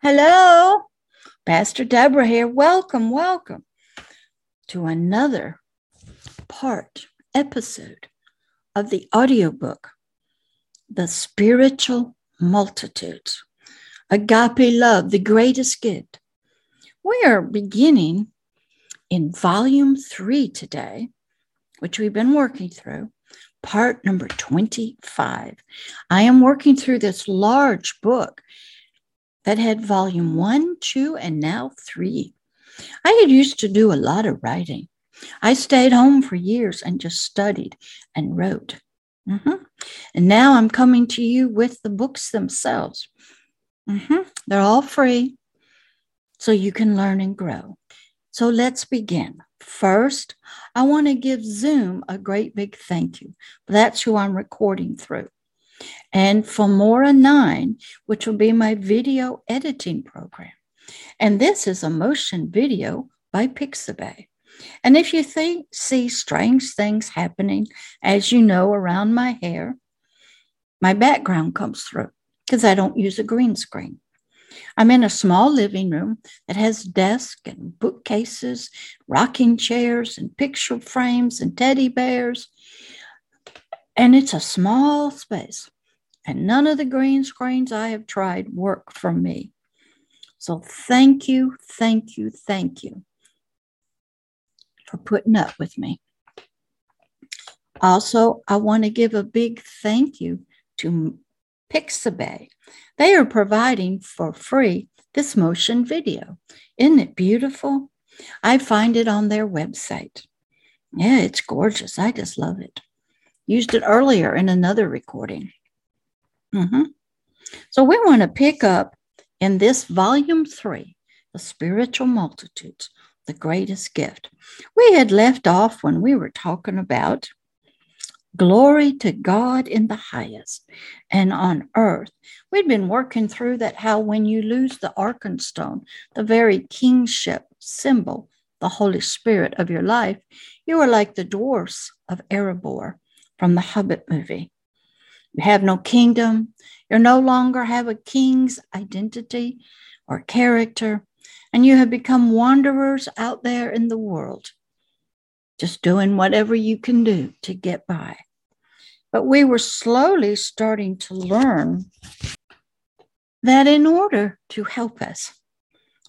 Hello, Pastor Deborah here. Welcome, welcome to another episode of the audiobook, The Spiritual Multitudes, Agape Love, the Greatest Gift. We are beginning in Volume 3 today, which we've been working through, Part number 25. I am working through this large book that had volume 1, 2, and now 3. I had used to do a lot of writing. I stayed home for years and just studied and wrote. And now I'm coming to you with the books themselves. They're all free, so you can learn and grow. So let's begin. First, I want to give Zoom a great big thank you. That's who I'm recording through. And for Mora Nine, which will be my video editing program. And this is a motion video by Pixabay. And if you see strange things happening, as you know, around my hair, my background comes through because I don't use a green screen. I'm in a small living room that has desk and bookcases, rocking chairs and picture frames and teddy bears. And it's a small space, and none of the green screens I have tried work for me. So thank you, thank you, thank you for putting up with me. Also, I want to give a big thank you to Pixabay. They are providing for free this motion video. Isn't it beautiful? I find it on their website. Yeah, it's gorgeous. I just love it. Used it earlier in another recording. So we want to pick up in this volume 3, The Spiritual Multitudes, the Greatest Gift. We had left off when we were talking about glory to God in the highest and on earth. We'd been working through that, how when you lose the Arkenstone, the very kingship symbol, the Holy Spirit of your life, you are like the dwarfs of Erebor from the Hobbit movie. You have no kingdom. You no longer have a king's identity or character. And you have become wanderers out there in the world, just doing whatever you can do to get by. But we were slowly starting to learn that in order to help us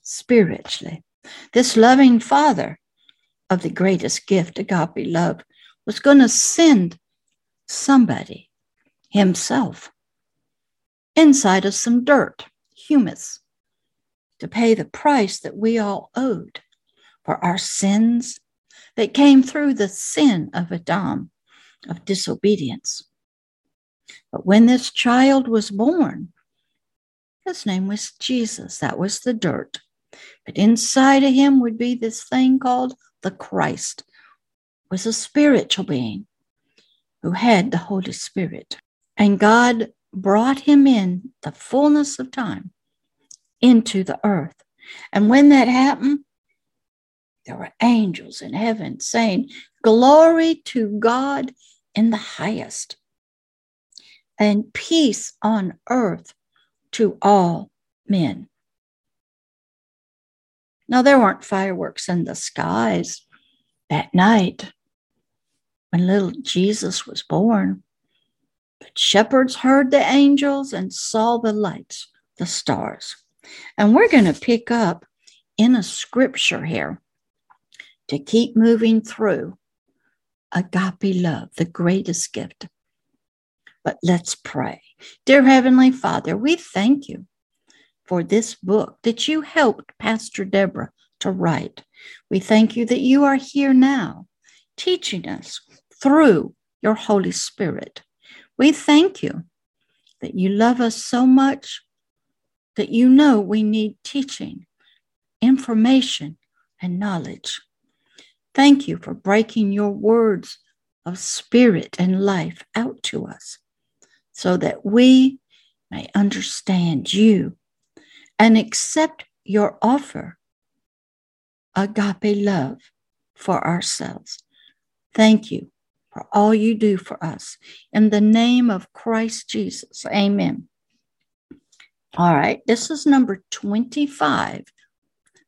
spiritually, this loving Father of the greatest gift, Agape Love, was going to send somebody, himself, inside of some dirt, humus, to pay the price that we all owed for our sins that came through the sin of Adam, of disobedience. But when this child was born, his name was Jesus. That was the dirt. But inside of him would be this thing called the Christ, was a spiritual being who had the Holy Spirit. And God brought him in the fullness of time into the earth. And when that happened, there were angels in heaven saying, glory to God in the highest, and peace on earth to all men. Now, there weren't fireworks in the skies that night when little Jesus was born, but shepherds heard the angels and saw the lights, the stars. And we're going to pick up in a scripture here to keep moving through Agape Love, the greatest gift. But let's pray. Dear Heavenly Father, we thank you for this book that you helped Pastor Deborah to write. We thank you that you are here now, teaching us through your Holy Spirit. We thank you that you love us so much that you know we need teaching, information, and knowledge. Thank you for breaking your words of spirit and life out to us so that we may understand you and accept your offer, Agape Love, for ourselves. Thank you for all you do for us. In the name of Christ Jesus, amen. All right, this is number 25.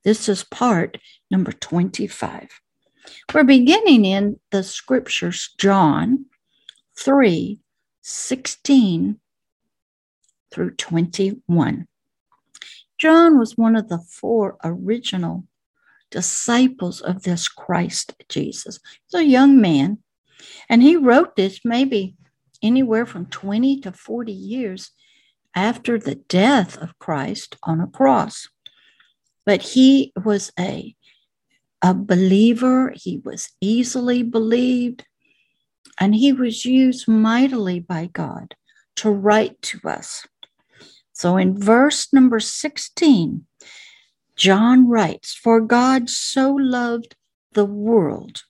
This is part number 25. We're beginning in the scriptures, John 3:16 through 21. John was one of the four original disciples of this Christ Jesus. He's a young man, and he wrote this maybe anywhere from 20 to 40 years after the death of Christ on a cross. But he was a believer. He was easily believed, and he was used mightily by God to write to us. So in verse number 16, John writes, "For God so loved the world,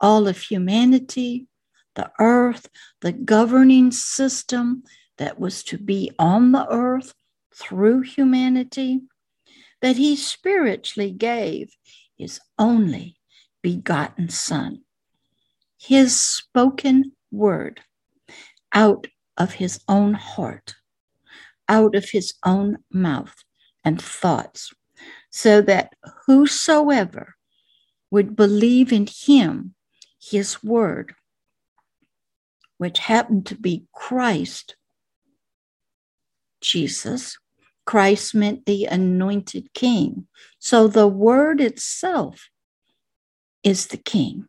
all of humanity, the earth, the governing system that was to be on the earth through humanity, that he spiritually gave his only begotten Son, his spoken word, out of his own heart, out of his own mouth and thoughts, so that whosoever would believe in him, his word," which happened to be Christ Jesus. Christ meant the anointed king. So the word itself is the king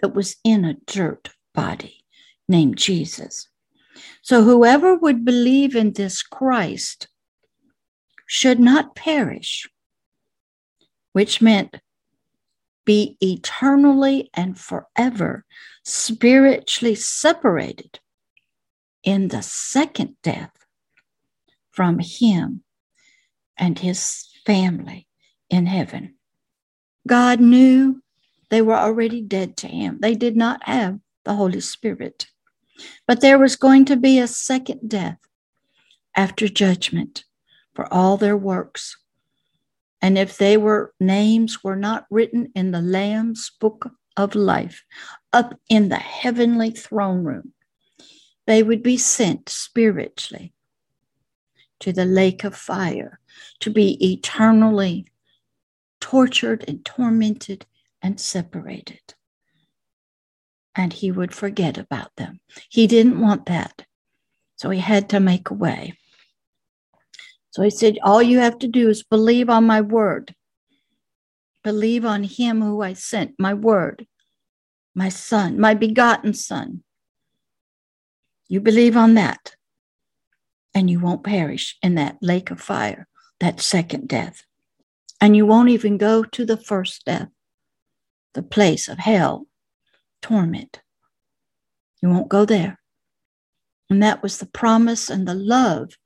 that was in a dirt body named Jesus. So whoever would believe in this Christ should not perish, which meant be eternally and forever spiritually separated in the second death from him and his family in heaven. God knew they were already dead to him. They did not have the Holy Spirit. But there was going to be a second death after judgment for all their works. And if their names were not written in the Lamb's book of life, up in the heavenly throne room, they would be sent spiritually to the lake of fire to be eternally tortured and tormented and separated. And he would forget about them. He didn't want that. So he had to make a way. So he said, all you have to do is believe on my word. Believe on him who I sent, my word, my Son, my begotten Son. You believe on that, and you won't perish in that lake of fire, that second death. And you won't even go to the first death, the place of hell, torment. You won't go there. And that was the promise and the love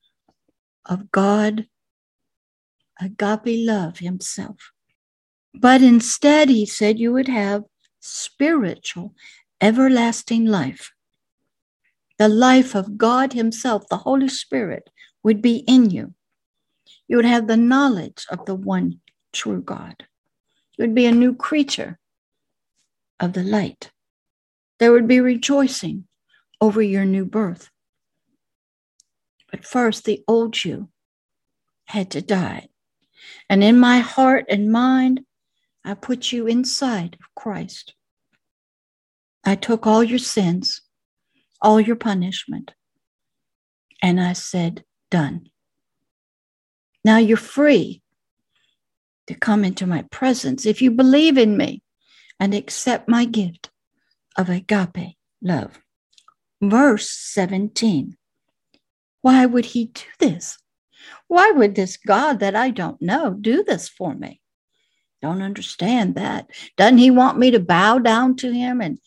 of God, Agape Love himself. But instead, he said, you would have spiritual, everlasting life. The life of God himself, the Holy Spirit, would be in you. You would have the knowledge of the one true God. You would be a new creature of the light. There would be rejoicing over your new birth. But first, the old you had to die. And in my heart and mind, I put you inside of Christ. I took all your sins, all your punishment, and I said, done. Now you're free to come into my presence if you believe in me and accept my gift of agape love. Verse 17. Why would he do this? Why would this God that I don't know do this for me? Don't understand that. Doesn't he want me to bow down to him and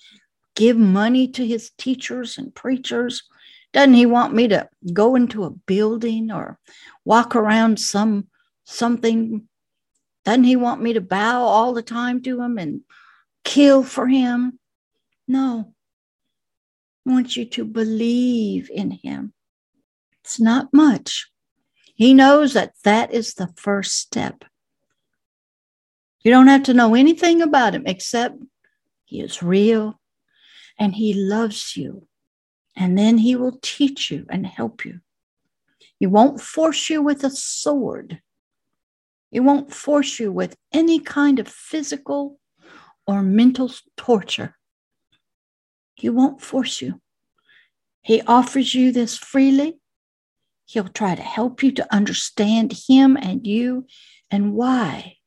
give money to his teachers and preachers? Doesn't he want me to go into a building or walk around something? Doesn't he want me to bow all the time to him and kill for him? No. I want you to believe in him. It's not much. He knows that is the first step. You don't have to know anything about him except he is real and he loves you. And then he will teach you and help you. He won't force you with a sword. He won't force you with any kind of physical or mental torture. He won't force you. He offers you this freely. He'll try to help you to understand him and you and why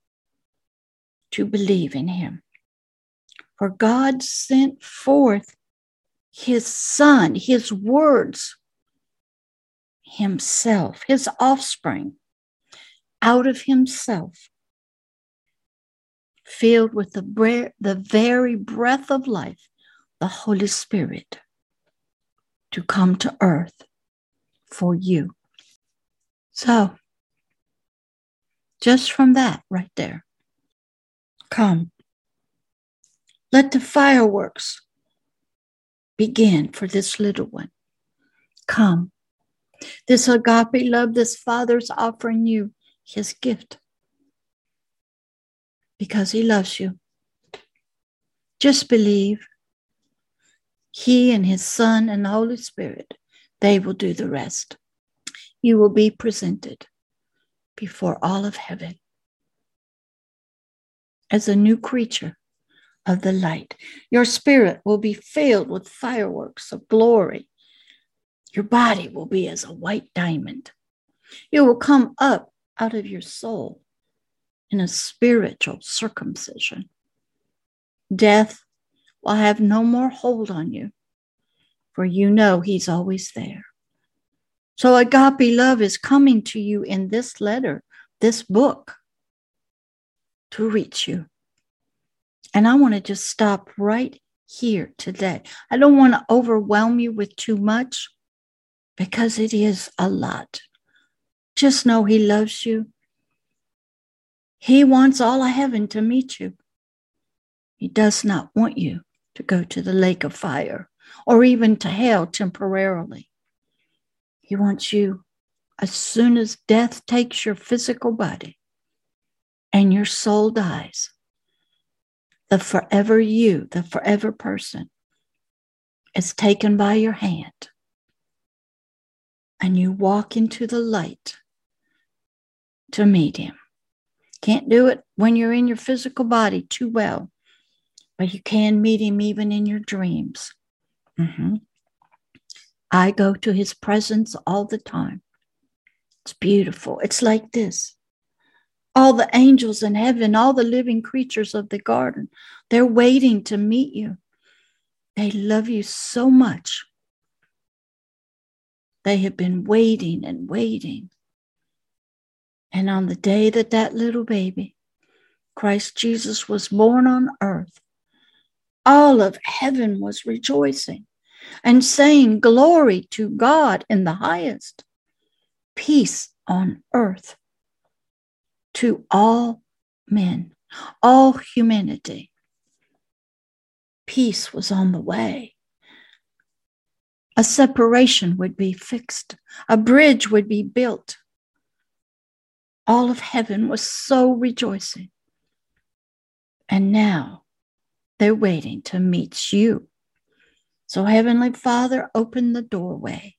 to believe in him. For God sent forth his son, his words, himself, his offspring, out of himself, filled with the very breath of life, the Holy Spirit, to come to earth for you. So, just from that right there, come. Let the fireworks begin for this little one. Come. This agape love, this Father's offering you his gift because he loves you. Just believe. He and his Son and the Holy Spirit, they will do the rest. You will be presented before all of heaven as a new creature of the light. Your spirit will be filled with fireworks of glory. Your body will be as a white diamond. You will come up out of your soul in a spiritual circumcision. Death will have no more hold on you, for you know he's always there. So agape love is coming to you in this letter, this book, to reach you. And I want to just stop right here today. I don't want to overwhelm you with too much, because it is a lot. Just know he loves you. He wants all of heaven to meet you. He does not want you to go to the lake of fire or even to hell temporarily. He wants you, as soon as death takes your physical body and your soul dies, the forever you, the forever person, is taken by your hand. And you walk into the light to meet him. Can't do it when you're in your physical body too well, but you can meet him even in your dreams. Mm-hmm. I go to his presence all the time. It's beautiful. It's like this. All the angels in heaven, all the living creatures of the garden, they're waiting to meet you. They love you so much. They have been waiting and waiting. And on the day that that little baby, Christ Jesus, was born on earth, all of heaven was rejoicing and saying, "Glory to God in the highest, peace on earth to all men," all humanity. Peace was on the way. A separation would be fixed. A bridge would be built. All of heaven was so rejoicing. And now they're waiting to meet you. So Heavenly Father, open the doorway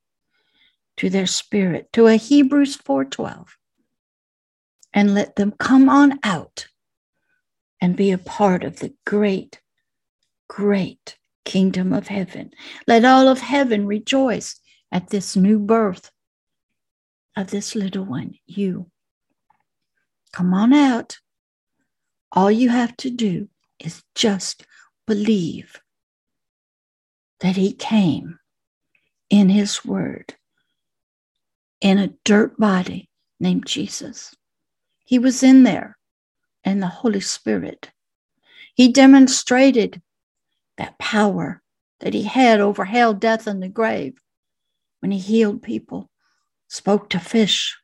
to their spirit, to a Hebrews 4:12, and let them come on out and be a part of the great, great Kingdom of heaven. Let all of heaven rejoice at this new birth of this little one, you. Come on out. All you have to do is just believe that he came in his word in a dirt body named Jesus. He was in there and the Holy Spirit. He demonstrated that power that he had over hell, death, and the grave when he healed people, spoke to fish,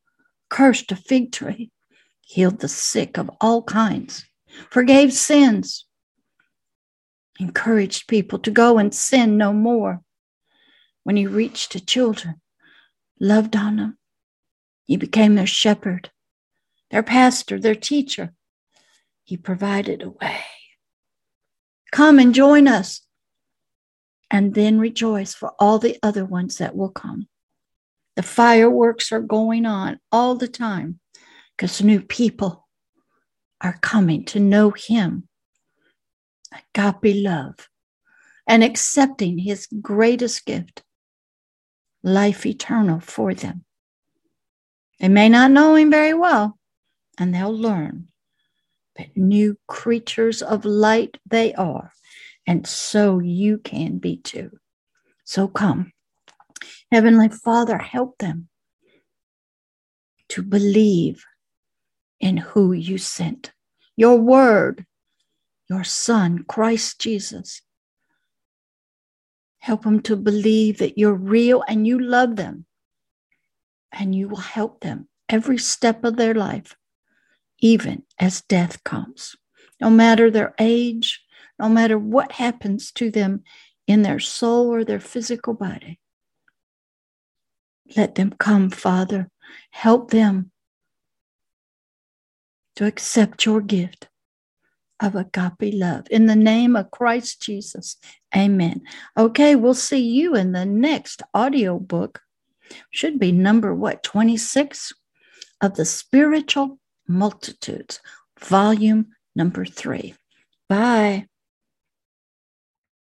cursed a fig tree, healed the sick of all kinds, forgave sins, encouraged people to go and sin no more. When he reached to children, loved on them, he became their shepherd, their pastor, their teacher. He provided a way. Come and join us, and then rejoice for all the other ones that will come. The fireworks are going on all the time because new people are coming to know him. Agape love and accepting his greatest gift, life eternal for them. They may not know him very well, and they'll learn, but new creatures of light they are, and so you can be too. So come. Heavenly Father, help them to believe in who you sent, your word, your Son, Christ Jesus. Help them to believe that you're real and you love them, and you will help them every step of their life, even as death comes. No matter their age, no matter what happens to them in their soul or their physical body. Let them come, Father. Help them to accept your gift of agape love. In the name of Christ Jesus, amen. Okay, we'll see you in the next audiobook. Should be number, 26? Of The Spiritual Multitudes, volume number 3. Bye.